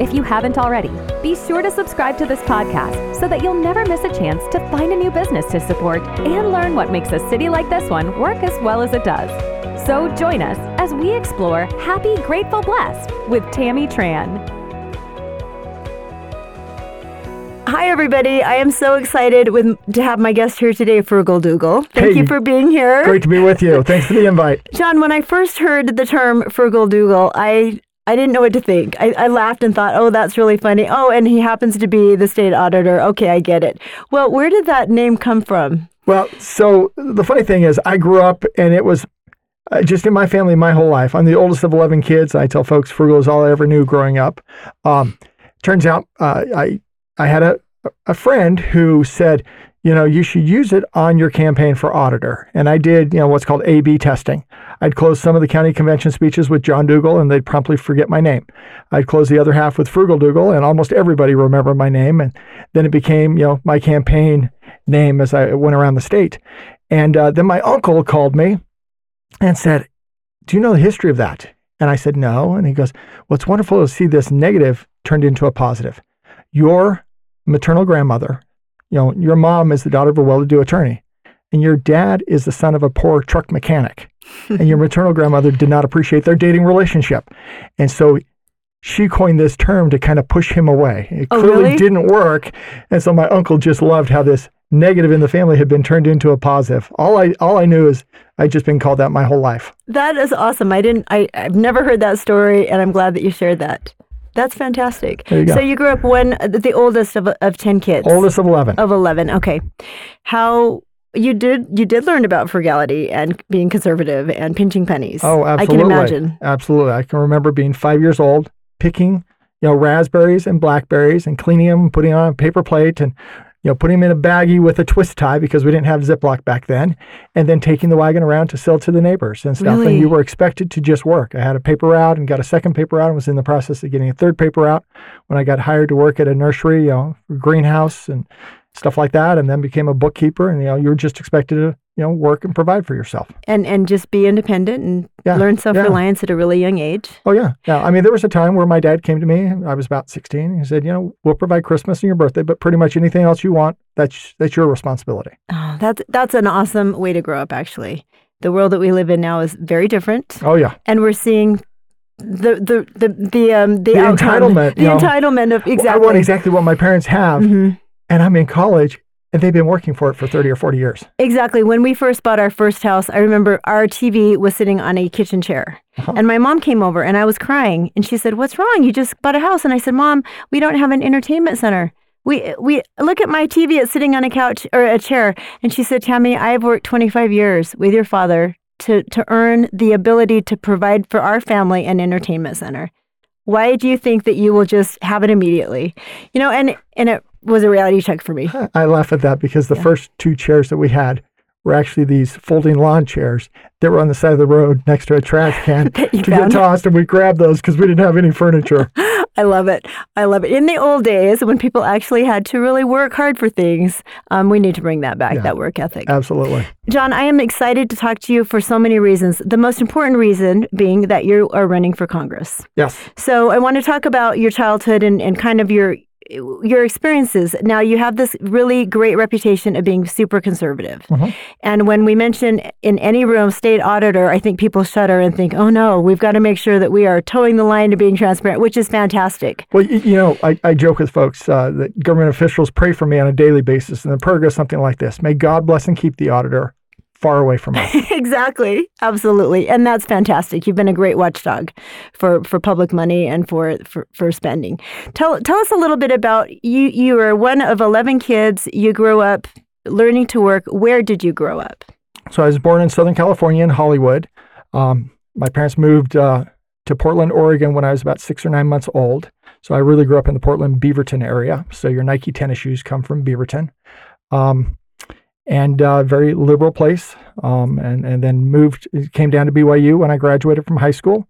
If you haven't already, be sure to subscribe to this podcast so that you'll never miss a chance to find a new business to support and learn what makes a city like this one work as well as it does. So join us as we explore Happy Grateful Blessed with Tammy Tran. Hi, everybody. I am so excited to have my guest here today, Frugal Dougall. Thank you for being here. Great to be with you. Thanks for the invite. John, when I first heard the term Frugal Dougall, I didn't know what to think. I laughed and thought, oh, that's really funny. Oh, and he happens to be the state auditor. Okay, I get it. Well, where did that name come from? Well, so the funny thing is I grew up and it was just in my family my whole life. I'm the oldest of 11 kids. I tell folks Frugal is all I ever knew growing up. Turns out I had a friend who said, you know, you should use it on your campaign for auditor. And I did, you know, what's called A/B testing. I'd close some of the county convention speeches with John Dougall, and they'd promptly forget my name. I'd close the other half with Frugal Dougall, and almost everybody remembered my name. And then it became, you know, my campaign name as I went around the state. And then my uncle called me and said, do you know the history of that? And I said, no. And he goes, well, it's wonderful to see this negative turned into a positive. Your maternal grandmother, you know, your mom is the daughter of a well-to-do attorney, and your dad is the son of a poor truck mechanic, and your maternal grandmother did not appreciate their dating relationship. And so she coined this term to kind of push him away. It clearly didn't work. And so my uncle just loved how this negative in the family had been turned into a positive. All I knew is I'd just been called that my whole life. That is awesome. I've never heard that story, and I'm glad that you shared that. That's fantastic. So you grew up the oldest of 10 kids. Oldest of 11. Of 11, okay. How you did learn about frugality and being conservative and pinching pennies. Oh, absolutely. I can imagine. Absolutely. I can remember being 5 years old, picking, you know, raspberries and blackberries and cleaning them, putting on a paper plate and, you know, putting them in a baggie with a twist tie because we didn't have Ziploc back then, and then taking the wagon around to sell to the neighbors and stuff. Really? And you were expected to just work. I had a paper route and got a second paper route and was in the process of getting a third paper route when I got hired to work at a nursery, you know, greenhouse and stuff like that, and then became a bookkeeper. And, you know, you were just expected to, you know, work and provide for yourself. And just be independent and learn self-reliance at a really young age. Oh, yeah. Yeah. I mean, there was a time where my dad came to me, I was about 16, and he said, you know, we'll provide Christmas and your birthday, but pretty much anything else you want, that's your responsibility. Oh, that's an awesome way to grow up, actually. The world that we live in now is very different. Oh, yeah. And we're seeing the entitlement. The entitlement of, exactly. I want exactly what my parents have, mm-hmm. and I'm in college, and they've been working for it for 30 or 40 years. Exactly. When we first bought our first house, I remember our TV was sitting on a kitchen chair. Uh-huh. And my mom came over and I was crying. And she said, what's wrong? You just bought a house. And I said, Mom, we don't have an entertainment center. We look at my TV. It's sitting on a couch or a chair. And she said, Tammy, I've worked 25 years with your father to earn the ability to provide for our family an entertainment center. Why do you think that you will just have it immediately? You know, and it was a reality check for me. I laugh at that because the first two chairs that we had were actually these folding lawn chairs that were on the side of the road next to a trash can to get tossed, and we grabbed those because we didn't have any furniture. I love it. I love it. In the old days, when people actually had to really work hard for things, we need to bring that back, that work ethic. Absolutely. John, I am excited to talk to you for so many reasons. The most important reason being that you are running for Congress. Yes. So I want to talk about your childhood and kind of your experiences. Now, you have this really great reputation of being super conservative. Mm-hmm. And when we mention in any room state auditor, I think people shudder and think, oh, no, we've got to make sure that we are towing the line to being transparent, which is fantastic. Well, you know, I joke with folks that government officials pray for me on a daily basis. And the prayer goes something like this. May God bless and keep the auditor far away from us. Exactly. Absolutely. And that's fantastic. You've been a great watchdog for public money and for spending. Tell us a little bit about, you were one of 11 kids. You grew up learning to work. Where did you grow up? So I was born in Southern California in Hollywood. My parents moved to Portland, Oregon when I was about 6 or 9 months old. So I really grew up in the Portland Beaverton area. So your Nike tennis shoes come from Beaverton. and very liberal place. And then came down to BYU when I graduated from high school.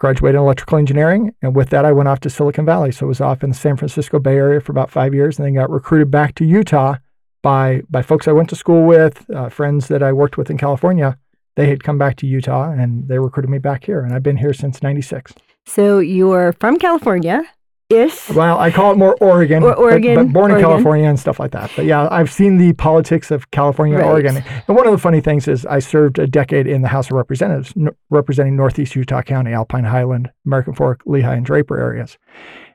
Graduated in electrical engineering, and with that I went off to Silicon Valley. So I was off in the San Francisco Bay Area for about 5 years, and then got recruited back to Utah by folks I went to school with, friends that I worked with in California. They had come back to Utah, and they recruited me back here, and I've been here since '96. So you're from California? Yes. Well, I call it more Oregon, but born in California and stuff like that. But yeah, I've seen the politics of California and Oregon. And one of the funny things is I served a decade in the House of Representatives, representing Northeast Utah County, Alpine, Highland, American Fork, Lehi, and Draper areas.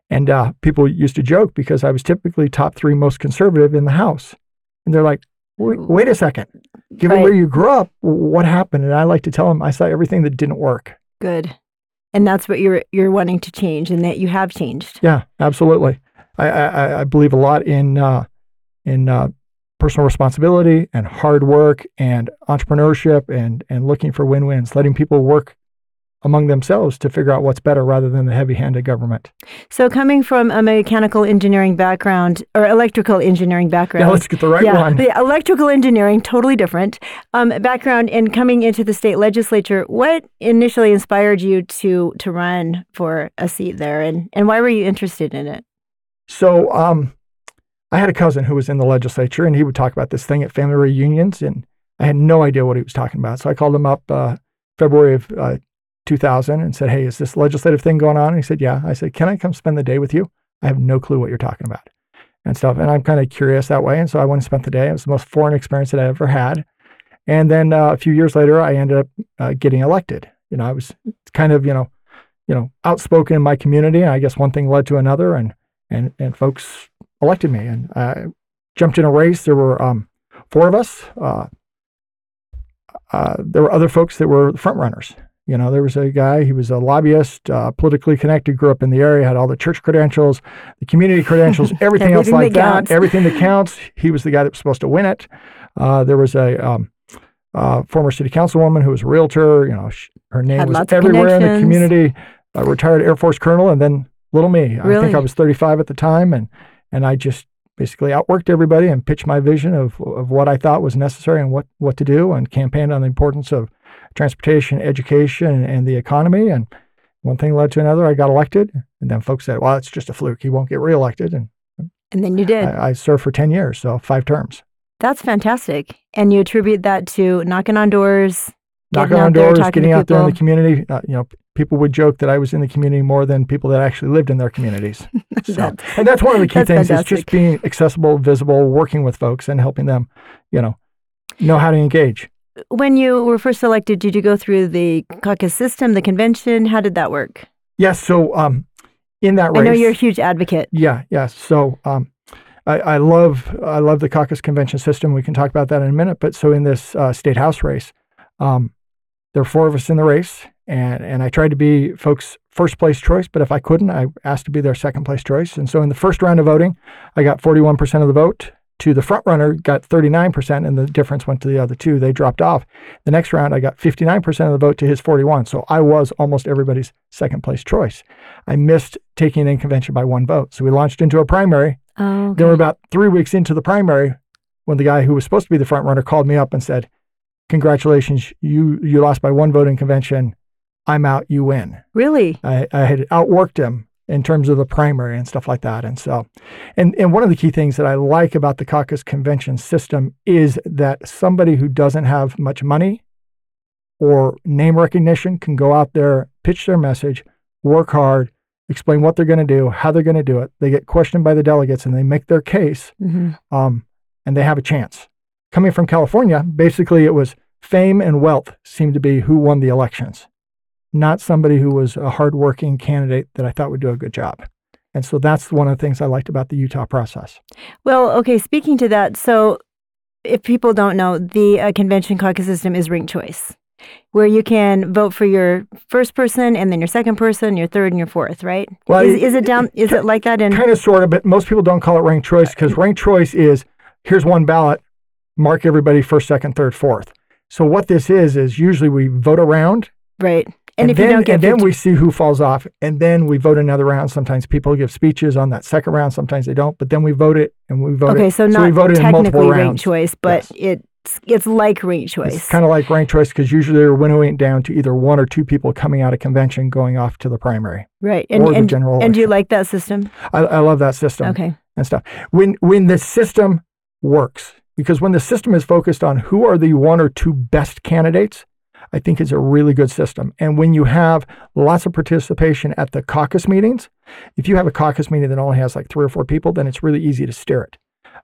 And people used to joke because I was typically top three most conservative in the House. And they're like, wait a second, given where you grew up, what happened? And I like to tell them I saw everything that didn't work. Good. And that's what you're wanting to change, and that you have changed. Yeah, absolutely. I believe a lot in personal responsibility and hard work and entrepreneurship and looking for win-wins, letting people work among themselves to figure out what's better rather than the heavy-handed government. So coming from a mechanical engineering background or electrical engineering background. Yeah, let's get the right one. The electrical engineering, totally different background, and coming into the state legislature, what initially inspired you to run for a seat there, and why were you interested in it? So I had a cousin who was in the legislature, and he would talk about this thing at family reunions, and I had no idea what he was talking about. So I called him up February of 2000 and said, "Hey, is this legislative thing going on?" And he said, "Yeah." I said, "Can I come spend the day with you? I have no clue what you're talking about and stuff." And I'm kind of curious that way. And so I went and spent the day. It was the most foreign experience that I ever had. And then a few years later, I ended up getting elected. You know, I was kind of, you know, outspoken in my community. And I guess one thing led to another, and folks elected me. And I jumped in a race. There were four of us. There were other folks that were front runners. You know, there was a guy, he was a lobbyist, politically connected, grew up in the area, had all the church credentials, the community credentials, everything else like that, everything that counts. He was the guy that was supposed to win it. There was a former city councilwoman who was a realtor. You know, her name was everywhere in the community, a retired Air Force colonel, and then little me. Really? I think I was 35 at the time, and I just basically outworked everybody and pitched my vision of what I thought was necessary and what to do, and campaigned on the importance of transportation, education, and the economy. And one thing led to another. I got elected. And then folks said, "Well, it's just a fluke. He won't get reelected." And then you did. I served for 10 years, so 5 terms. That's fantastic. And you attribute that to knocking on doors, getting out there in the community. People would joke that I was in the community more than people that actually lived in their communities. So, and that's one of the key things is just being accessible, visible, working with folks and helping them, know how to engage. When you were first elected, did you go through the caucus system, the convention? How did that work? Yes. So in that race, I know you're a huge advocate. Yeah. So I love the caucus convention system. We can talk about that in a minute. But so in this state house race, there were 4 of us in the race, and I tried to be folks' first place choice. But if I couldn't, I asked to be their second place choice. And so in the first round of voting, I got 41% of the vote. To the front runner, got 39%, and the difference went to the other 2. They dropped off. The next round, I got 59% of the vote to his 41. So I was almost everybody's second place choice. I missed taking in convention by 1 vote. So we launched into a primary. Oh, okay. Then we're about 3 weeks into the primary when the guy who was supposed to be the front runner called me up and said, "Congratulations, you lost by 1 vote in convention. I'm out, you win." Really? I had outworked him in terms of the primary and stuff like that. And so, and one of the key things that I like about the caucus convention system is that somebody who doesn't have much money or name recognition can go out there, pitch their message, work hard, explain what they're going to do, how they're going to do it. They get questioned by the delegates and they make their case, and they have a chance. Coming from California, basically it was fame and wealth seemed to be who won the elections, not somebody who was a hardworking candidate that I thought would do a good job. And so that's one of the things I liked about the Utah process. Well, okay, speaking to that, so if people don't know, the convention caucus system is ranked choice, where you can vote for your first person and then your second person, your third and your fourth, right? Well, is it like that? Kind of, sort of, but most people don't call it ranked choice because ranked choice is, here's 1 ballot, mark everybody first, second, third, fourth. So what this is usually we vote around. Right. And then we see who falls off, and then we vote another round. Sometimes people give speeches on that second round. Sometimes they don't. But then we vote it, and we vote it. Okay, so not technically ranked choice, but it's like ranked choice. It's kind of like ranked choice because usually they're winnowing down to either one or two people coming out of convention going off to the primary, right? Or the general election. And do you like that system? I love that system. Okay, and stuff. When the system works, because when the system is focused on who are the one or two best candidates, I think it's a really good system. And when you have lots of participation at the caucus meetings, if you have a caucus meeting that only has like 3 or 4 people, then it's really easy to steer it.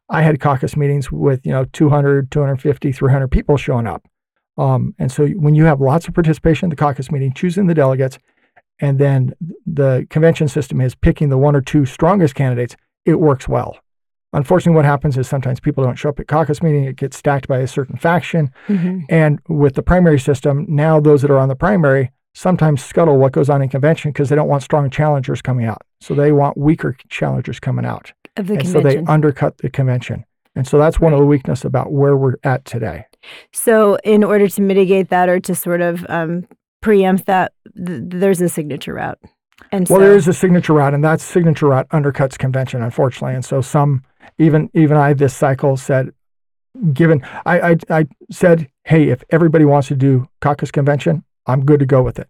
I had caucus meetings with, 200, 250, 300 people showing up. And so when you have lots of participation in the caucus meeting, choosing the delegates, and then the convention system is picking the 1 or 2 strongest candidates, it works well. Unfortunately, what happens is sometimes people don't show up at caucus meeting. It gets stacked by a certain faction. Mm-hmm. And with the primary system, now those that are on the primary sometimes scuttle what goes on in convention because they don't want strong challengers coming out. So they want weaker challengers coming out. So they undercut the convention. And so that's one of the weaknesses about where we're at today. So in order to mitigate that or to sort of preempt that, there's a signature route. There is a signature route, and that signature route undercuts convention, unfortunately. And so some... Even I this cycle said, I said, hey, if everybody wants to do caucus convention, I'm good to go with it.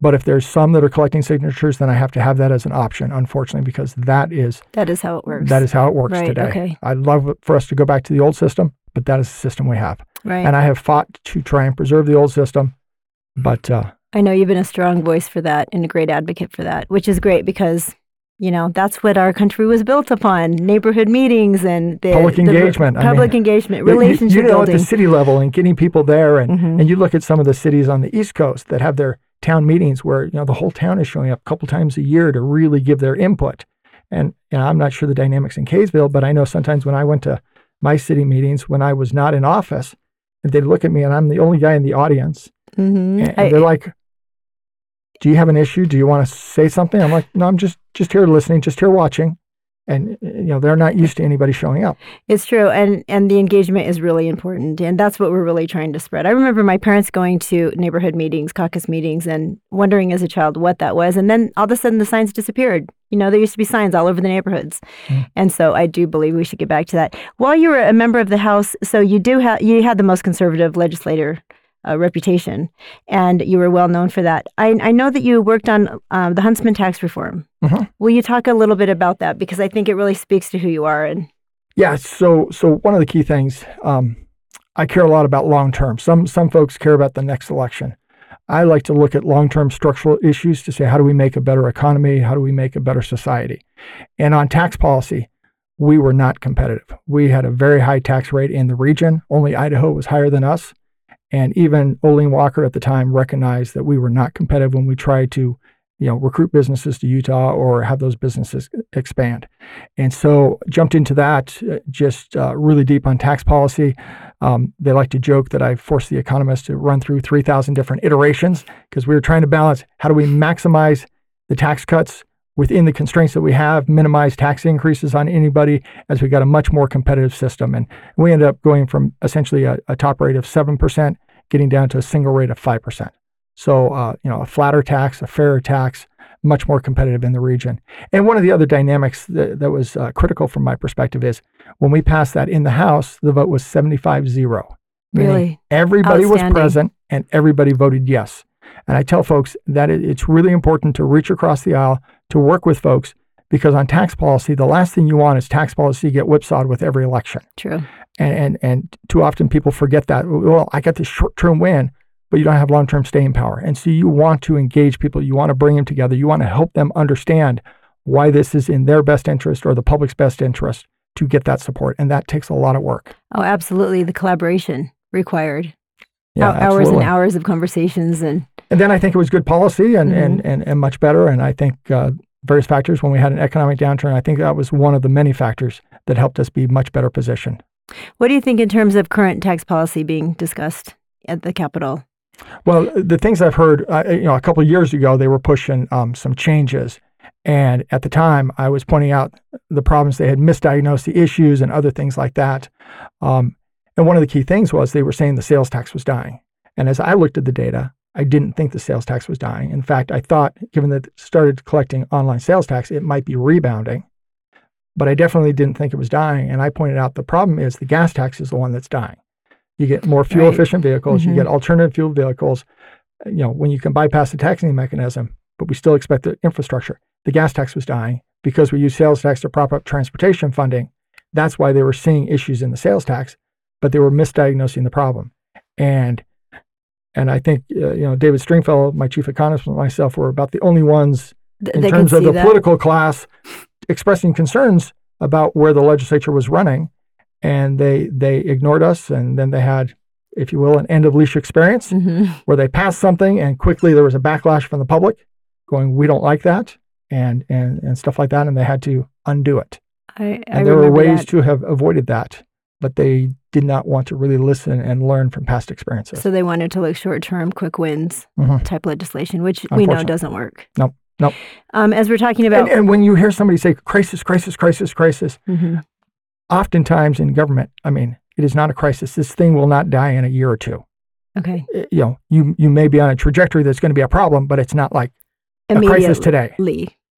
But if there's some that are collecting signatures, then I have to have that as an option, unfortunately, because that is how it works. That is how it works today. Okay. I'd love for us to go back to the old system, but that is the system we have. Right. And I have fought to try and preserve the old system, but I know you've been a strong voice for that and a great advocate for that, which is great because. That's what our country was built upon, neighborhood meetings and public engagement, relationship building. At the city level and getting people there. And, and you look at some of the cities on the East Coast that have their town meetings where, the whole town is showing up a couple times a year to really give their input. And I'm not sure the dynamics in Kaysville, but I know sometimes when I went to my city meetings, when I was not in office, they'd look at me and I'm the only guy in the audience. Mm-hmm. And they're like, do you have an issue? Do you want to say something? I'm like, no, I'm just here listening, just here watching. And, they're not used to anybody showing up. It's true. And the engagement is really important. And that's what we're really trying to spread. I remember my parents going to neighborhood meetings, caucus meetings, and wondering as a child what that was. And then all of a sudden the signs disappeared. There used to be signs all over the neighborhoods. Mm. And so I do believe we should get back to that. While you were a member of the House, so you had the most conservative legislator reputation, and you were well known for that. I know that you worked on the Huntsman tax reform. Mm-hmm. Will you talk a little bit about that? Because I think it really speaks to who you are. And yeah, so one of the key things, I care a lot about long term. Some folks care about the next election. I like to look at long term structural issues to say, how do we make a better economy? How do we make a better society? And on tax policy, we were not competitive. We had a very high tax rate in the region. Only Idaho was higher than us. And even Olin Walker at the time recognized that we were not competitive when we tried to, recruit businesses to Utah or have those businesses expand. And so jumped into that really deep on tax policy. They like to joke that I forced the economists to run through 3,000 different iterations because we were trying to balance how do we maximize the tax cuts within the constraints that we have, minimize tax increases on anybody as we got a much more competitive system. And we ended up going from essentially a top rate of 7%, getting down to a single rate of 5%. So, a flatter tax, a fairer tax, much more competitive in the region. And one of the other dynamics that was critical from my perspective is when we passed that in the House, the vote was 75-0. Really? Everybody was present and everybody voted yes. And I tell folks that it's really important to reach across the aisle to work with folks because on tax policy, the last thing you want is tax policy to get whipsawed with every election. True. And too often people forget that. Well, I got this short-term win, but you don't have long-term staying power. And so you want to engage people. You want to bring them together. You want to help them understand why this is in their best interest or the public's best interest to get that support. And that takes a lot of work. Oh, absolutely. The collaboration required. Yeah, hours and hours of conversations. And then I think it was good policy and much better. And I think various factors when we had an economic downturn, I think that was one of the many factors that helped us be much better positioned. What do you think in terms of current tax policy being discussed at the Capitol? Well, the things I've heard, a couple of years ago, they were pushing some changes. And at the time, I was pointing out the problems they had misdiagnosed the issues and other things like that. And one of the key things was they were saying the sales tax was dying. And as I looked at the data, I didn't think the sales tax was dying. In fact, I thought, given that it started collecting online sales tax, it might be rebounding. But I definitely didn't think it was dying. And I pointed out the problem is the gas tax is the one that's dying. You get more fuel efficient vehicles, you get alternative fuel vehicles, you know, when you can bypass the taxing mechanism, but we still expect the infrastructure. The gas tax was dying because we use sales tax to prop up transportation funding. That's why they were seeing issues in the sales tax, but they were misdiagnosing the problem. And I think, you know, David Stringfellow, my chief economist, and myself were about the only ones in terms of the political class expressing concerns about where the legislature was running. And they ignored us. And then they had, if you will, an end of leash experience where they passed something and quickly there was a backlash from the public going, we don't like that and stuff like that. And they had to undo it. And there were ways to have avoided that, but they did not want to really listen and learn from past experiences. So they wanted to like short-term, quick wins type legislation, which we know doesn't work. Nope. As we're talking about... And when you hear somebody say crisis, oftentimes in government, I mean, it is not a crisis. This thing will not die in a year or two. Okay. It, you know, you may be on a trajectory that's going to be a problem, but it's not like a crisis today.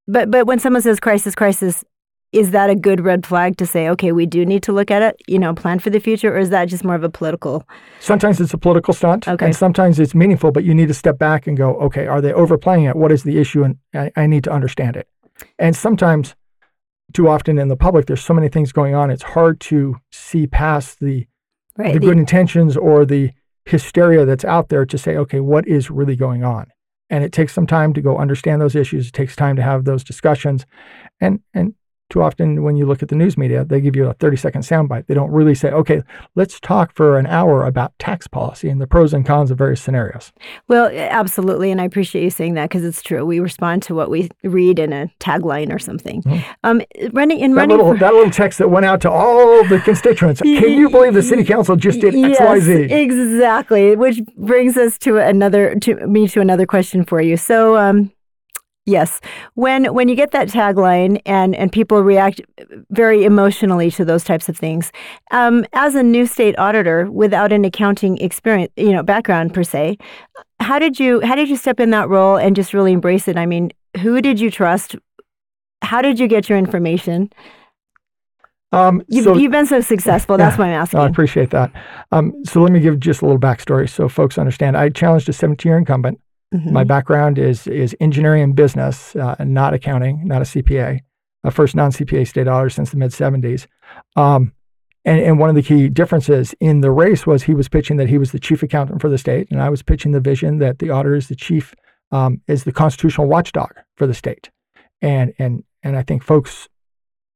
But when someone says crisis... is that a good red flag to say, okay, we do need to look at it, you know, plan for the future, or is that just more of a political? Sometimes it's a political stunt, and sometimes it's meaningful, but you need to step back and go, okay, are they overplaying it? What is the issue? And I need to understand it. And sometimes, too often in the public, there's so many things going on, it's hard to see past the good intentions or the hysteria that's out there to say, okay, what is really going on? And it takes some time to go understand those issues. It takes time to have those discussions. And too often when you look at the news media, they give you a 30-second soundbite. They don't really say, okay, let's talk for an hour about tax policy and the pros and cons of various scenarios. Well, absolutely, and I appreciate you saying that because it's true. We respond to what we read in a tagline or something. That little text that went out to all the constituents, can you believe the city council just did X, Y, Z? Exactly, which brings us to another question for you. So, yes. When you get that tagline and people react very emotionally to those types of things, as a new state auditor without an accounting experience, you know, background per se, how did you step in that role and just really embrace it? I mean, who did you trust? How did you get your information? You've been so successful. That's why I'm asking. I appreciate that. So let me give just a little backstory so folks understand. I challenged a 17-year incumbent. My background is engineering and business, and not accounting, not a CPA, a first non-CPA state auditor since the mid-'70s. And one of the key differences in the race was he was pitching that he was the chief accountant for the state, and I was pitching the vision that the auditor is the chief, is the constitutional watchdog for the state. And I think folks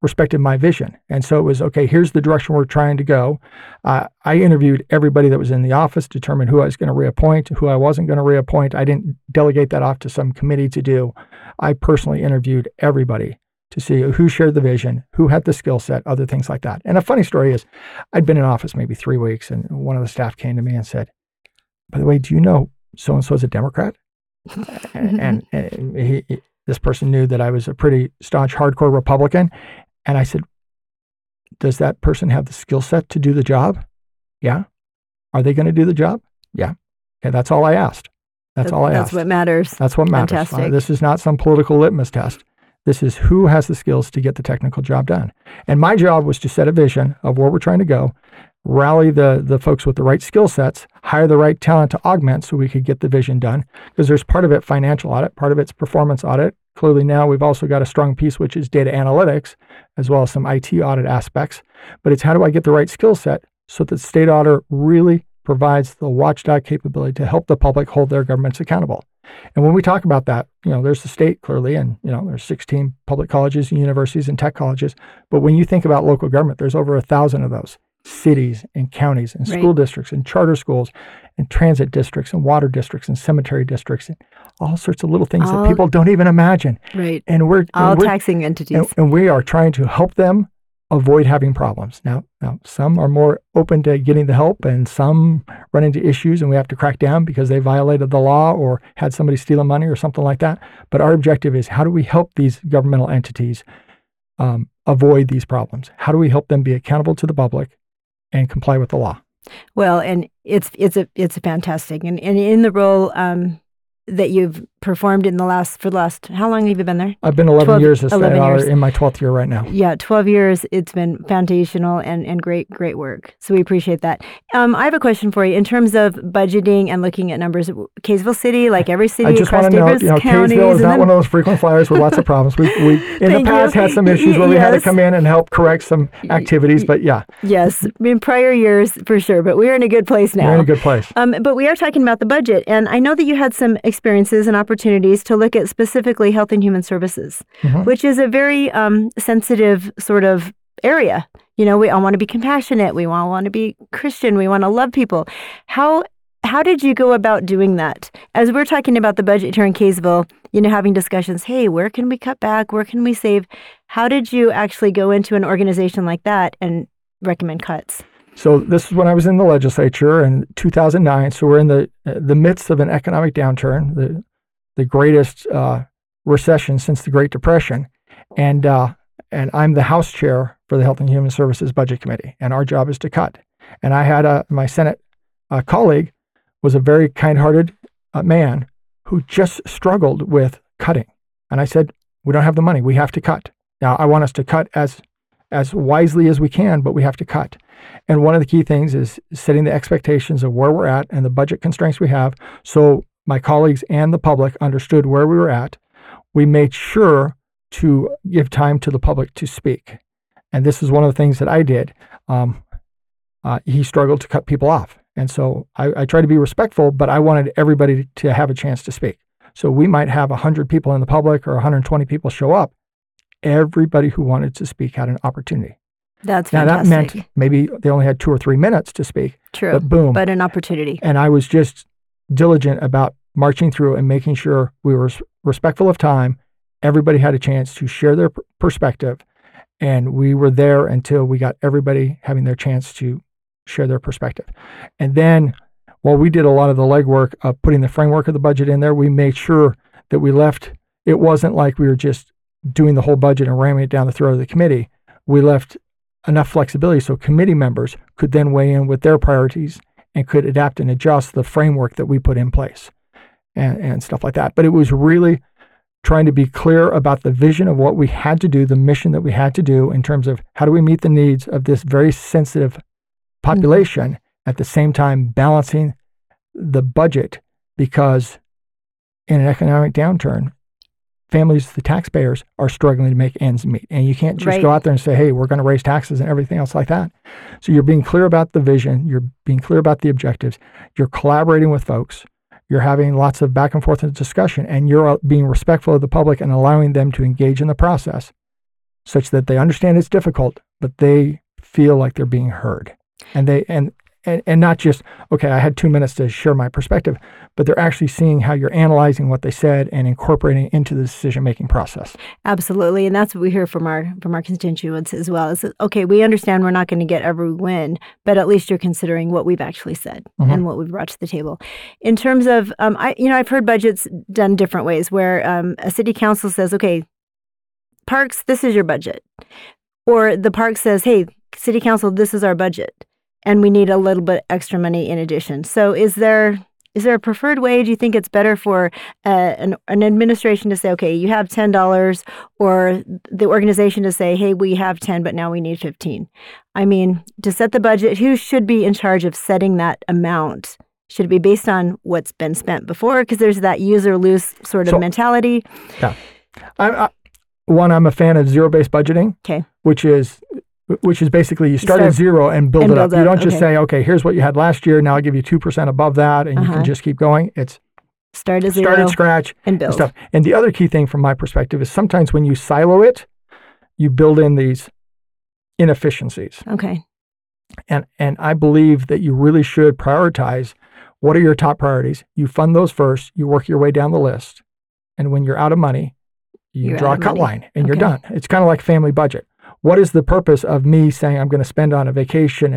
respected my vision. And so it was, okay, here's the direction we're trying to go. I interviewed everybody that was in the office, determined who I was going to reappoint, who I wasn't going to reappoint. I didn't delegate that off to some committee to do. I personally interviewed everybody to see who shared the vision, who had the skill set, other things like that. And a funny story is I'd been in office maybe 3 weeks and one of the staff came to me and said, by the way, do you know so-and-so is a Democrat? and this person knew that I was a pretty staunch, hardcore Republican. And I said, does that person have the skill set to do the job? Yeah. Are they going to do the job? Yeah. Okay, that's all I asked. That's all I asked. That's what matters. That's what matters. Fantastic. This is not some political litmus test. This is who has the skills to get the technical job done. And my job was to set a vision of where we're trying to go, rally the folks with the right skill sets, hire the right talent to augment so we could get the vision done. Because there's part of it financial audit, part of it's performance audit. Clearly now we've also got a strong piece, which is data analytics, as well as some IT audit aspects. But it's how do I get the right skill set so that the state auditor really provides the watchdog capability to help the public hold their governments accountable. And when we talk about that, you know, there's the state clearly, and you know, there's 16 public colleges and universities and tech colleges. But when you think about local government, there's over 1,000 of those. Cities and counties and school districts and charter schools and transit districts and water districts and cemetery districts and all sorts of little things that people don't even imagine. Right. And we're taxing entities. And we are trying to help them avoid having problems. Now, some are more open to getting the help and some run into issues and we have to crack down because they violated the law or had somebody stealing money or something like that. But our objective is how do we help these governmental entities avoid these problems? How do we help them be accountable to the public and comply with the law? Well, and it's fantastic. And in the role that you've performed in the last, for the last, how long have you been there? I've been 11 years this year, in my 12th year right now. Yeah, 12 years. It's been foundational and great work. So we appreciate that. I have a question for you in terms of budgeting and looking at numbers. Kaysville City, like every city across different counties. Kaysville is not one of those frequent flyers with lots of problems. We in the past had some issues where we had to come in and help correct some activities, but yeah. Yes, in prior years for sure, but we're in a good place now. We're in a good place. But we are talking about the budget, and I know that you had some experiences and opportunities to look at specifically Health and Human Services, which is a very sensitive sort of area. You know, we all want to be compassionate. We want to be Christian. We want to love people. How did you go about doing that? As we're talking about the budget here in Kaysville, you know, having discussions, hey, where can we cut back? Where can we save? How did you actually go into an organization like that and recommend cuts? So this is when I was in the legislature in 2009. So we're in the midst of an economic downturn, the greatest recession since the Great Depression, and I'm the House Chair for the Health and Human Services Budget Committee, and our job is to cut. And I had my Senate colleague was a very kind-hearted man who just struggled with cutting, and I said, we don't have the money. We have to cut. Now I want us to cut as wisely as we can, but we have to cut. And one of the key things is setting the expectations of where we're at and the budget constraints we have. So my colleagues and the public understood where we were at. We made sure to give time to the public to speak. And this is one of the things that I did. He struggled to cut people off. And so I tried to be respectful, but I wanted everybody to have a chance to speak. So we might have 100 people in the public or 120 people show up. Everybody who wanted to speak had an opportunity. That's fantastic. Now that meant maybe they only had 2 or 3 minutes to speak. True. But boom. But an opportunity. And I was just diligent about marching through and making sure we were respectful of time. Everybody had a chance to share their perspective. And we were there until we got everybody having their chance to share their perspective. And then while we did a lot of the legwork of putting the framework of the budget in there, we made sure that we left. It wasn't like we were just doing the whole budget and ramming it down the throat of the committee. We left enough flexibility so committee members could then weigh in with their priorities and could adapt and adjust the framework that we put in place and stuff like that. But it was really trying to be clear about the vision of what we had to do, the mission that we had to do in terms of how do we meet the needs of this very sensitive population, at the same time balancing the budget, because in an economic downturn, families, the taxpayers, are struggling to make ends meet. And you can't just go out there and say, hey, we're going to raise taxes and everything else like that. So you're being clear about the vision. You're being clear about the objectives. You're collaborating with folks. You're having lots of back and forth and discussion. And you're being respectful of the public and allowing them to engage in the process such that they understand it's difficult, but they feel like they're being heard. And they and not just, okay, I had 2 minutes to share my perspective, but they're actually seeing how you're analyzing what they said and incorporating it into the decision-making process. Absolutely, and that's what we hear from our constituents as well. Is that, okay, we understand we're not going to get every win, but at least you're considering what we've actually said and what we've brought to the table. In terms of, I've heard budgets done different ways where a city council says, okay, parks, this is your budget. Or the park says, hey, city council, this is our budget. And we need a little bit extra money in addition. So is there a preferred way? Do you think it's better for an administration to say, okay, you have $10, or the organization to say, hey, we have 10, but now we need 15? I mean, to set the budget, who should be in charge of setting that amount? Should it be based on what's been spent before? Because there's that use or lose sort of mentality. Yeah. I'm a fan of zero-based budgeting, which is basically you start at zero and build it up. You don't just say, okay, here's what you had last year. Now I'll give you 2% above that, and you can just keep going. It's start at zero, start at scratch, and build. And stuff. And the other key thing from my perspective is sometimes when you silo it, you build in these inefficiencies. Okay. And I believe that you really should prioritize what are your top priorities. You fund those first. You work your way down the list. And when you're out of money, you draw a cut line, and you're done. It's kind of like family budget. What is the purpose of me saying I'm going to spend on a vacation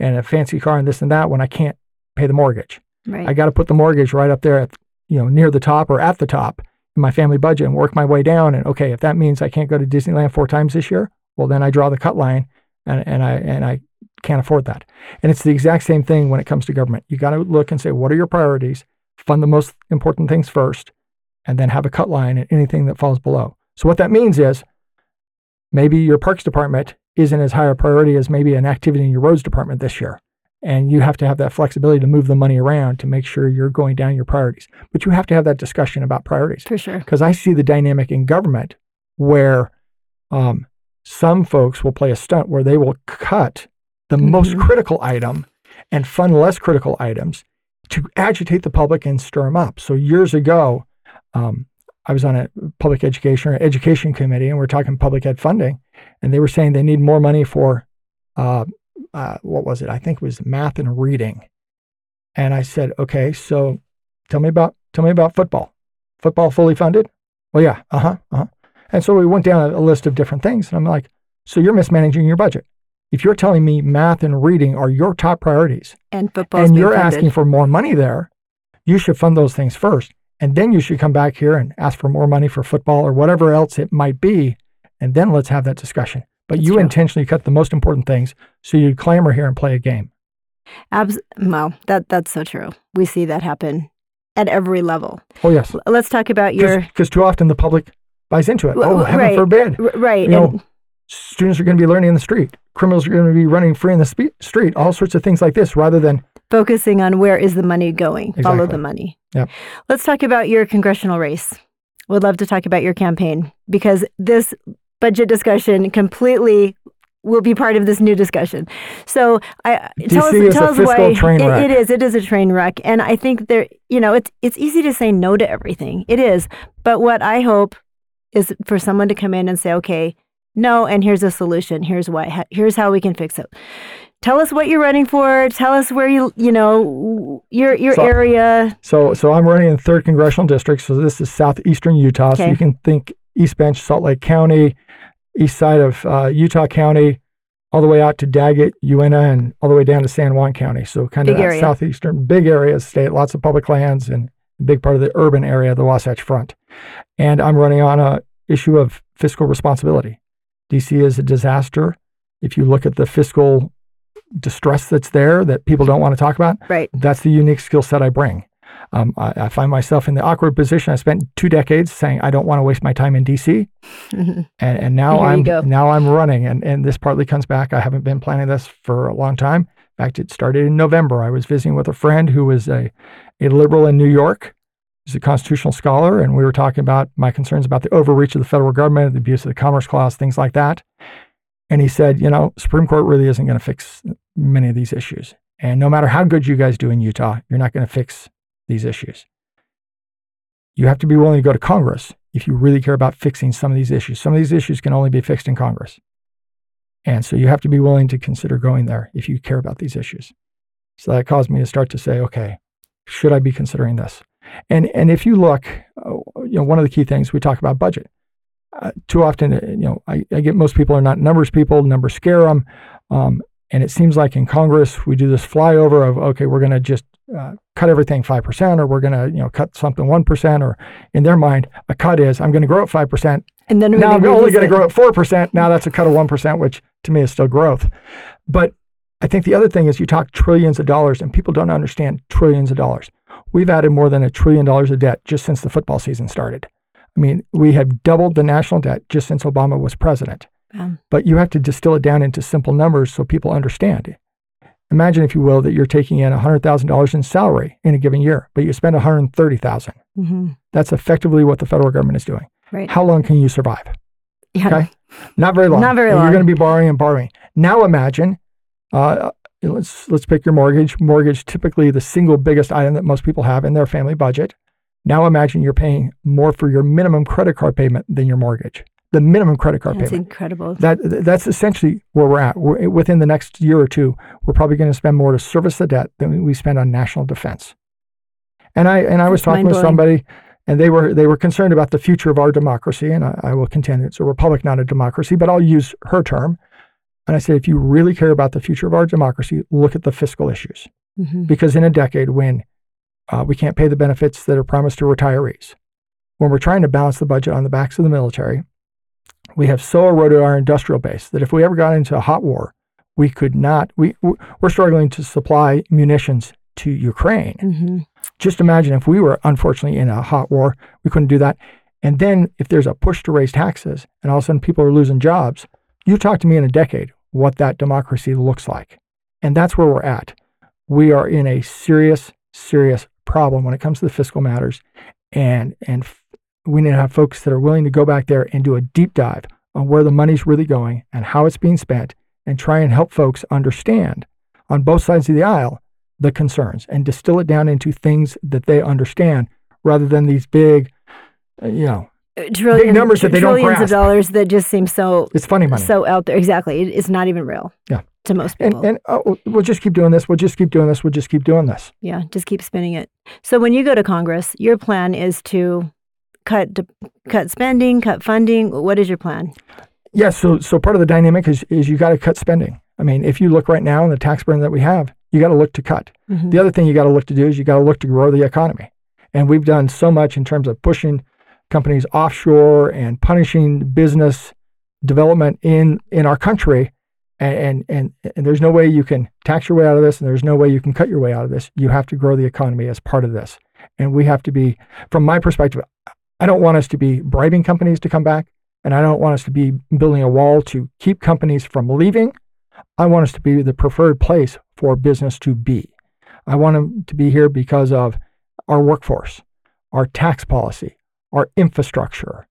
and a fancy car and this and that when I can't pay the mortgage? Right. I got to put the mortgage right up there, near the top or at the top in my family budget and work my way down. And okay, if that means I can't go to Disneyland 4 times this year, well, then I draw the cut line and I can't afford that. And it's the exact same thing when it comes to government. You got to look and say, what are your priorities? fund the most important things first, and then have a cut line at anything that falls below. So what that means is maybe your parks department isn't as high a priority as maybe an activity in your roads department this year. And you have to have that flexibility to move the money around to make sure you're going down your priorities. But you have to have that discussion about priorities. For sure. Because I see the dynamic in government where some folks will play a stunt where they will cut the most critical item and fund less critical items to agitate the public and stir them up. So years ago, I was on a public education or education committee, and we're talking public ed funding, and they were saying they need more money for what was it? I think it was math and reading. And I said, okay, so tell me about football. Football fully funded? Well, yeah. And so we went down a list of different things, and I'm like, so you're mismanaging your budget. If you're telling me math and reading are your top priorities, and football's being funded, asking for more money there, you should fund those things first. And then you should come back here and ask for more money for football or whatever else it might be. And then let's have that discussion. But That's true. Intentionally cut the most important things so you clamor here and play a game. Well, that's so true. We see that happen at every level. Oh, yes. Let's talk about your... Because too often the public buys into it. Heaven forbid. Right. Students are going to be learning in the street. Criminals are going to be running free in the street. All sorts of things like this rather than... Focusing on where is the money going. Exactly. Follow the money. Yep. Let's talk about your congressional race. Would love to talk about your campaign because this budget discussion completely will be part of this new discussion. So tell us why it is a train wreck. And I think there, it's easy to say no to everything. It is. But what I hope is for someone to come in and say, okay, no, and here's a solution. Here's why. Here's how we can fix it. Tell us what you're running for. Tell us where your area. So I'm running in 3rd Congressional District. So this is southeastern Utah. Okay. So you can think East Bench, Salt Lake County, east side of Utah County, all the way out to Daggett, Uintah, and all the way down to San Juan County. So kind of that southeastern, big area of state, lots of public lands, and a big part of the urban area, the Wasatch Front. And I'm running on an issue of fiscal responsibility. DC is a disaster. If you look at the fiscal distress that's there that people don't want to talk about, right, that's the unique skill set I bring. I find myself in the awkward position. I spent 2 decades saying I don't want to waste my time in DC, and now I'm running. And this partly comes back. I haven't been planning this for a long time. In fact, it started in November. I was visiting with a friend who was a liberal in New York. He's a constitutional scholar, and we were talking about my concerns about the overreach of the federal government, the abuse of the Commerce Clause, things like that. And he said, Supreme Court really isn't going to fix many of these issues. And no matter how good you guys do in Utah, you're not going to fix these issues. You have to be willing to go to Congress if you really care about fixing some of these issues. Some of these issues can only be fixed in Congress. And so you have to be willing to consider going there if you care about these issues. So that caused me to start to say, okay, should I be considering this? And if you look, one of the key things we talk about budget. Too often, I get most people are not numbers people. Numbers scare them. And it seems like in Congress, we do this flyover of, okay, we're going to just cut everything 5%, or we're going to cut something 1%, or in their mind, a cut is I'm going to grow at 5%. And then now I'm only going to grow at 4%. Now that's a cut of 1%, which to me is still growth. But I think the other thing is you talk trillions of dollars, and people don't understand trillions of dollars. We've added more than $1 trillion of debt just since the football season started. I mean, we have doubled the national debt just since Obama was president. But you have to distill it down into simple numbers so people understand. Imagine, if you will, that you're taking in $100,000 in salary in a given year, but you spend $130,000. Mm-hmm. That's effectively what the federal government is doing. Right. How long can you survive? Yeah. Okay, not very long. Not very long. You're going to be borrowing and borrowing. Now imagine, let's pick your mortgage. Mortgage, typically the single biggest item that most people have in their family budget. Now imagine you're paying more for your minimum credit card payment than your mortgage. The minimum credit card payment. That's incredible. That's essentially where we're at. Within the next year or two, we're probably going to spend more to service the debt than we spend on national defense. And I was talking with somebody, and they were concerned about the future of our democracy, and I will contend it's a republic, not a democracy, but I'll use her term. And I said, if you really care about the future of our democracy, look at the fiscal issues. Mm-hmm. Because in a decade, when we can't pay the benefits that are promised to retirees, when we're trying to balance the budget on the backs of the military, we have so eroded our industrial base that if we ever got into a hot war, we're struggling to supply munitions to Ukraine. Mm-hmm. Just imagine if we were, unfortunately, in a hot war, we couldn't do that. And then if there's a push to raise taxes and all of a sudden people are losing jobs, you talk to me in a decade what that democracy looks like. And that's where we're at. We are in a serious, serious problem when it comes to the fiscal matters. And we need to have folks that are willing to go back there and do a deep dive on where the money's really going and how it's being spent, and try and help folks understand on both sides of the aisle the concerns and distill it down into things that they understand, rather than these big, big numbers that they don't grasp. Trillions of dollars that just seem so... It's funny money. So out there. Exactly. It's not even real. Yeah. To most people. And we'll just keep doing this. We'll just keep doing this. We'll just keep doing this. Yeah. Just keep spinning it. So when you go to Congress, your plan is to cut spending, cut funding. What is your plan? Yeah. So part of the dynamic is you got to cut spending. I mean, if you look right now in the tax burden that we have, you got to look to cut. Mm-hmm. The other thing you got to look to do is you got to look to grow the economy. And we've done so much in terms of pushing companies offshore and punishing business development in our country. And there's no way you can tax your way out of this, and there's no way you can cut your way out of this. You have to grow the economy as part of this. And we have to be, from my perspective, I don't want us to be bribing companies to come back, and I don't want us to be building a wall to keep companies from leaving. I want us to be the preferred place for business to be. I want them to be here because of our workforce, our tax policy, our infrastructure,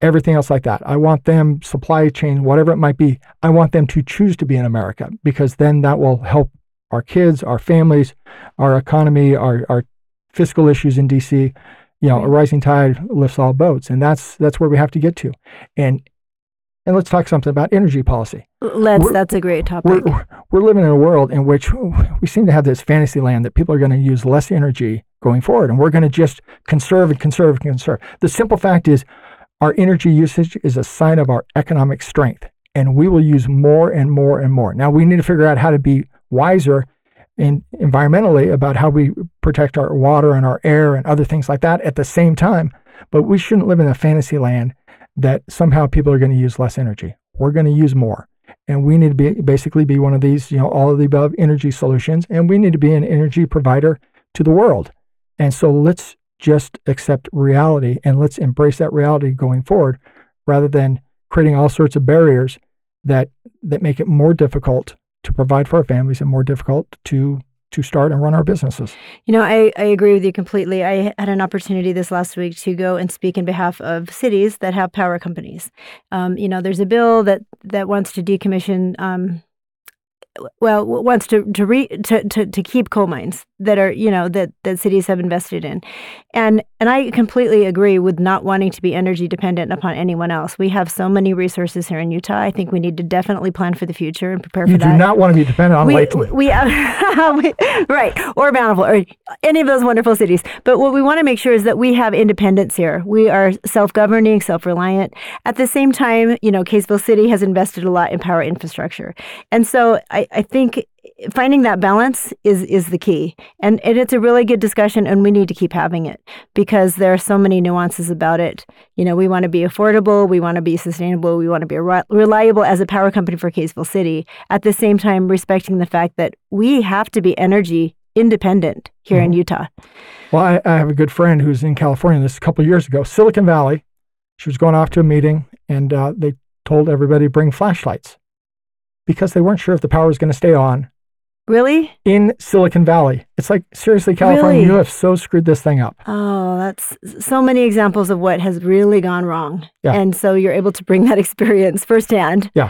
everything else like that. I want them, supply chain, whatever it might be, I want them to choose to be in America, because then that will help our kids, our families, our economy, our fiscal issues in D.C. A rising tide lifts all boats, and that's where we have to get to. And let's talk something about energy policy. That's a great topic. We're living in a world in which we seem to have this fantasy land that people are going to use less energy going forward, and we're going to just conserve and conserve and conserve. The simple fact is our energy usage is a sign of our economic strength, and we will use more and more and more. Now, we need to figure out how to be wiser environmentally about how we protect our water and our air and other things like that at the same time, but we shouldn't live in a fantasy land that somehow people are going to use less energy. We're going to use more. And we need to basically be one of these, all of the above energy solutions. And we need to be an energy provider to the world. And so let's just accept reality, and let's embrace that reality going forward, rather than creating all sorts of barriers that make it more difficult to provide for our families and more difficult to start and run our businesses. I agree with you completely. I had an opportunity this last week to go and speak in behalf of cities that have power companies. There's a bill that wants to decommission, wants to keep coal mines that are, that cities have invested in. And I completely agree with not wanting to be energy dependent upon anyone else. We have so many resources here in Utah. I think we need to definitely plan for the future and prepare for that. You do not want to be dependent on Lakeland. Right. Or Bountiful, or any of those wonderful cities. But what we want to make sure is that we have independence here. We are self-governing, self-reliant. At the same time, Kaysville City has invested a lot in power infrastructure. And so I think finding that balance is the key. And it's a really good discussion, and we need to keep having it, because there are so many nuances about it. We want to be affordable. We want to be sustainable. We want to be reliable as a power company for Kaysville City, at the same time respecting the fact that we have to be energy independent here in Utah. Well, I have a good friend who's in California. This is a couple of years ago, Silicon Valley. She was going off to a meeting, and they told everybody bring flashlights, because they weren't sure if the power was going to stay on. Really? In Silicon Valley. It's like, seriously, California, you have so screwed this thing up. Oh, that's so many examples of what has really gone wrong. Yeah. And so you're able to bring that experience firsthand. Yeah.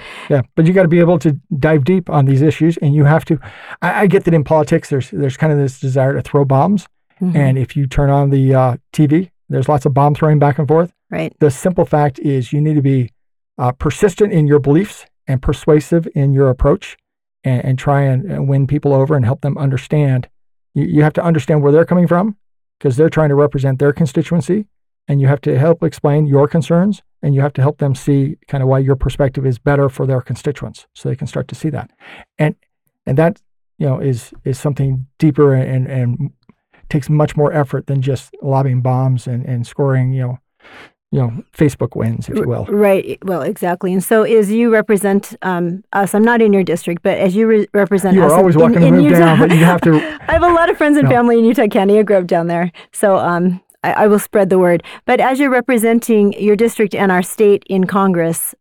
But you got to be able to dive deep on these issues, and you have to. I get that in politics, there's kind of this desire to throw bombs. Mm-hmm. And if you turn on the TV, there's lots of bomb throwing back and forth. Right. The simple fact is you need to be persistent in your beliefs and persuasive in your approach. And try and win people over and help them understand. You have to understand where they're coming from, because they're trying to represent their constituency, and you have to help explain your concerns, and you have to help them see kind of why your perspective is better for their constituents, so they can start to see that. And that is something deeper and takes much more effort than just lobbing bombs and scoring you know, Facebook wins, if you will. Right. Well, exactly. And so as you represent us, I'm not in your district, but as you represent us, you're always welcome to move down, but you have to. I have a lot of friends and family in Utah County. I grew up down there. So I will spread the word. But as you're representing your district and our state in Congress,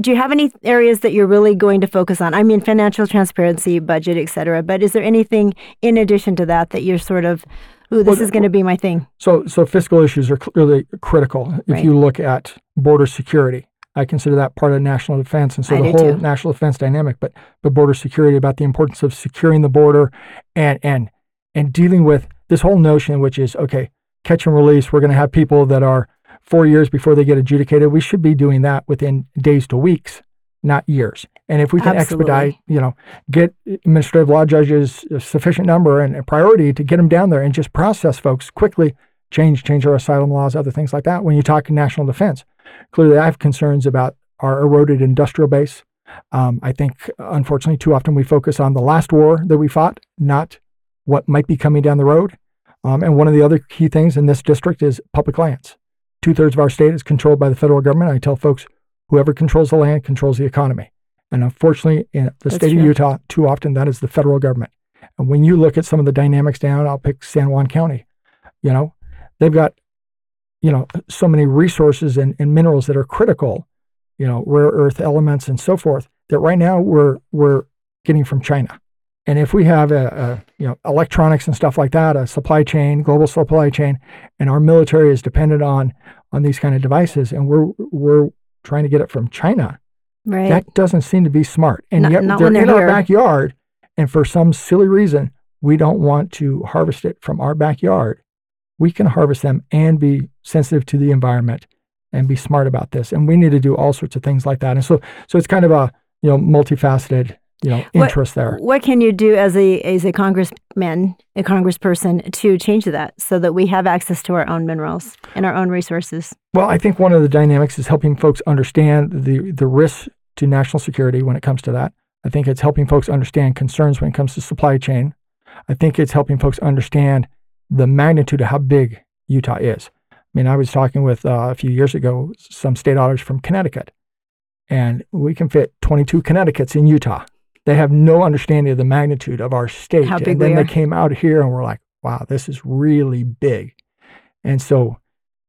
do you have any areas that you're really going to focus on? I mean, financial transparency, budget, et cetera. But is there anything in addition to that that you're sort of, ooh, this is going to be my thing. So fiscal issues are clearly critical. If you look at border security, I consider that part of national defense. And so the whole national defense dynamic, but the border security, about the importance of securing the border and dealing with this whole notion, which is, okay, catch and release. We're going to have people that are 4 years before they get adjudicated. We should be doing that within days to weeks, not years. And if we can expedite, get administrative law judges a sufficient number and a priority to get them down there and just process folks quickly, change our asylum laws, other things like that. When you talk national defense, clearly I have concerns about our eroded industrial base. I think, unfortunately, too often we focus on the last war that we fought, not what might be coming down the road. And one of the other key things in this district is public lands. 2/3 of our state is controlled by the federal government. I tell folks, whoever controls the land controls the economy. And unfortunately, in the state of Utah, too often that is the federal government. And when you look at some of the dynamics down, I'll pick San Juan County. You know, they've got, so many resources and minerals that are critical, rare earth elements and so forth, that right now we're getting from China. And if we have a electronics and stuff like that, a supply chain, global supply chain, and our military is dependent on these kind of devices, and we're trying to get it from China. Right. That doesn't seem to be smart. And yet they're in our backyard, and for some silly reason, we don't want to harvest it from our backyard. We can harvest them and be sensitive to the environment and be smart about this. And we need to do all sorts of things like that. And so it's kind of a, multifaceted, interest there. What can you do as a congressman, a congressperson, to change that so that we have access to our own minerals and our own resources? Well, I think one of the dynamics is helping folks understand the risks to national security when it comes to that. I think it's helping folks understand concerns when it comes to supply chain. I think it's helping folks understand the magnitude of how big Utah is. I mean, I was talking with a few years ago some state auditors from Connecticut, and we can fit 22 Connecticuts in Utah. They have no understanding of the magnitude of our state. How big they came out here and were like, wow, this is really big. And so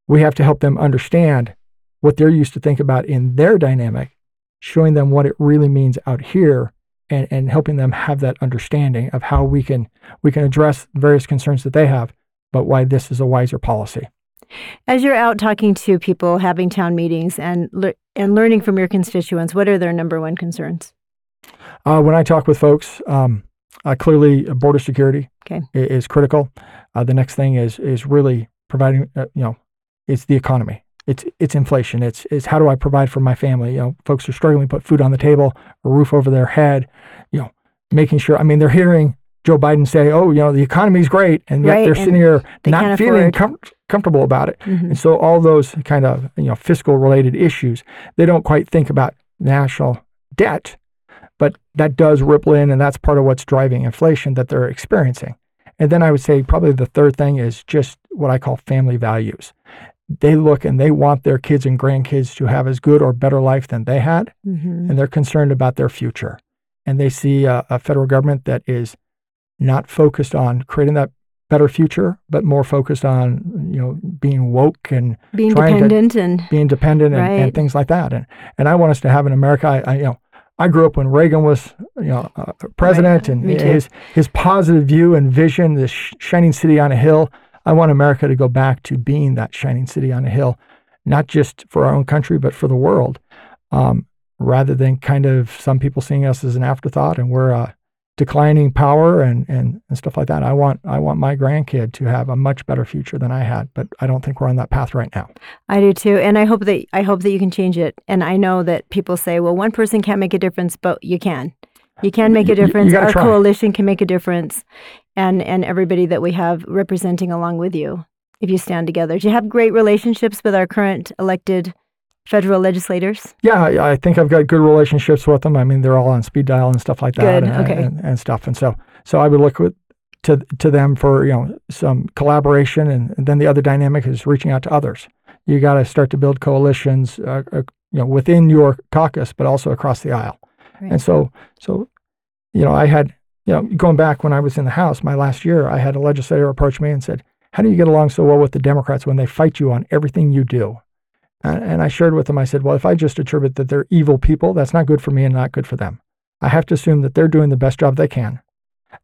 we have to help them understand what they're used to think about in their dynamic, showing them what it really means out here and helping them have that understanding of how we can address various concerns that they have, but why this is a wiser policy. As you're out talking to people, having town meetings and learning from your constituents, what are their number one concerns? When I talk with folks, clearly border security is critical. The next thing is really providing, it's the economy, it's inflation, it's how do I provide for my family? Folks are struggling to put food on the table, a roof over their head, making sure. I mean, they're hearing Joe Biden say, oh, the economy's great, and yet they're sitting here not feeling comfortable about it. Mm-hmm. And so all those kind of fiscal related issues, they don't quite think about national debt. But that does ripple in, and that's part of what's driving inflation that they're experiencing. And then I would say probably the third thing is just what I call family values. They look and they want their kids and grandkids to have as good or better life than they had, mm-hmm. and they're concerned about their future. And they see a federal government that is not focused on creating that better future, but more focused on being woke and being dependent and things like that. And I want us to have an America. I grew up when Reagan was, president, and his positive view and vision, this shining city on a hill. I want America to go back to being that shining city on a hill, not just for our own country, but for the world, rather than kind of some people seeing us as an afterthought and we're declining power and stuff like that. I want my grandkid to have a much better future than I had, but I don't think we're on that path right now. I do too, and I hope that you can change it. And I know that people say, well, one person can't make a difference, but you can. You can make a difference. You Our coalition can make a difference, and everybody that we have representing along with you, if you stand together. Do you have great relationships with our current elected federal legislators? Yeah, I think I've got good relationships with them. I mean, they're all on speed dial and stuff like that. Good. And stuff. And so I would look to them for some collaboration, and then the other dynamic is reaching out to others. you got to start to build coalitions, within your caucus, but also across the aisle. Right. And so, I had, going back when I was in the House, my last year, I had a legislator approach me and said, "How do you get along so well with the Democrats when they fight you on everything you do?" And I shared with them, I said, well, if I just attribute that they're evil people, that's not good for me and not good for them. I have to assume that they're doing the best job they can.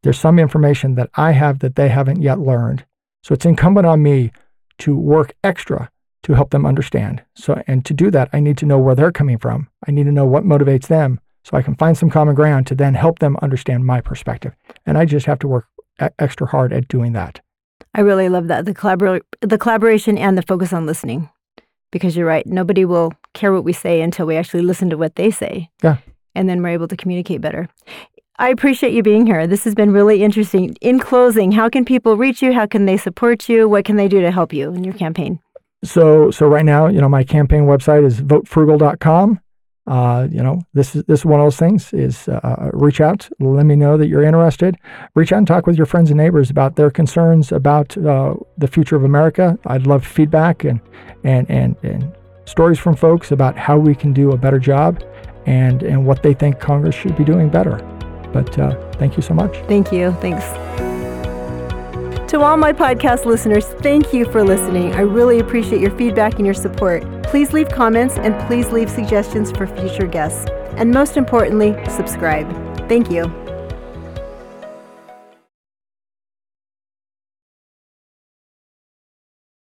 There's some information that I have that they haven't yet learned. So it's incumbent on me to work extra to help them understand. So, and to do that, I need to know where they're coming from. I need to know what motivates them so I can find some common ground to then help them understand my perspective. And I just have to work extra hard at doing that. I really love that, the collaboration and the focus on listening. Because you're right, nobody will care what we say until we actually listen to what they say. Yeah. And then we're able to communicate better. I appreciate you being here. This has been really interesting. In closing, how can people reach you? How can they support you? What can they do to help you in your campaign? So right now, my campaign website is votefrugal.com. This is one of those things is reach out. Let me know that you're interested. Reach out and talk with your friends and neighbors about their concerns about the future of America. I'd love feedback and stories from folks about how we can do a better job and what they think Congress should be doing better. But thank you so much. Thank you. Thanks. To all my podcast listeners, thank you for listening. I really appreciate your feedback and your support. Please leave comments and please leave suggestions for future guests. And most importantly, subscribe. Thank you.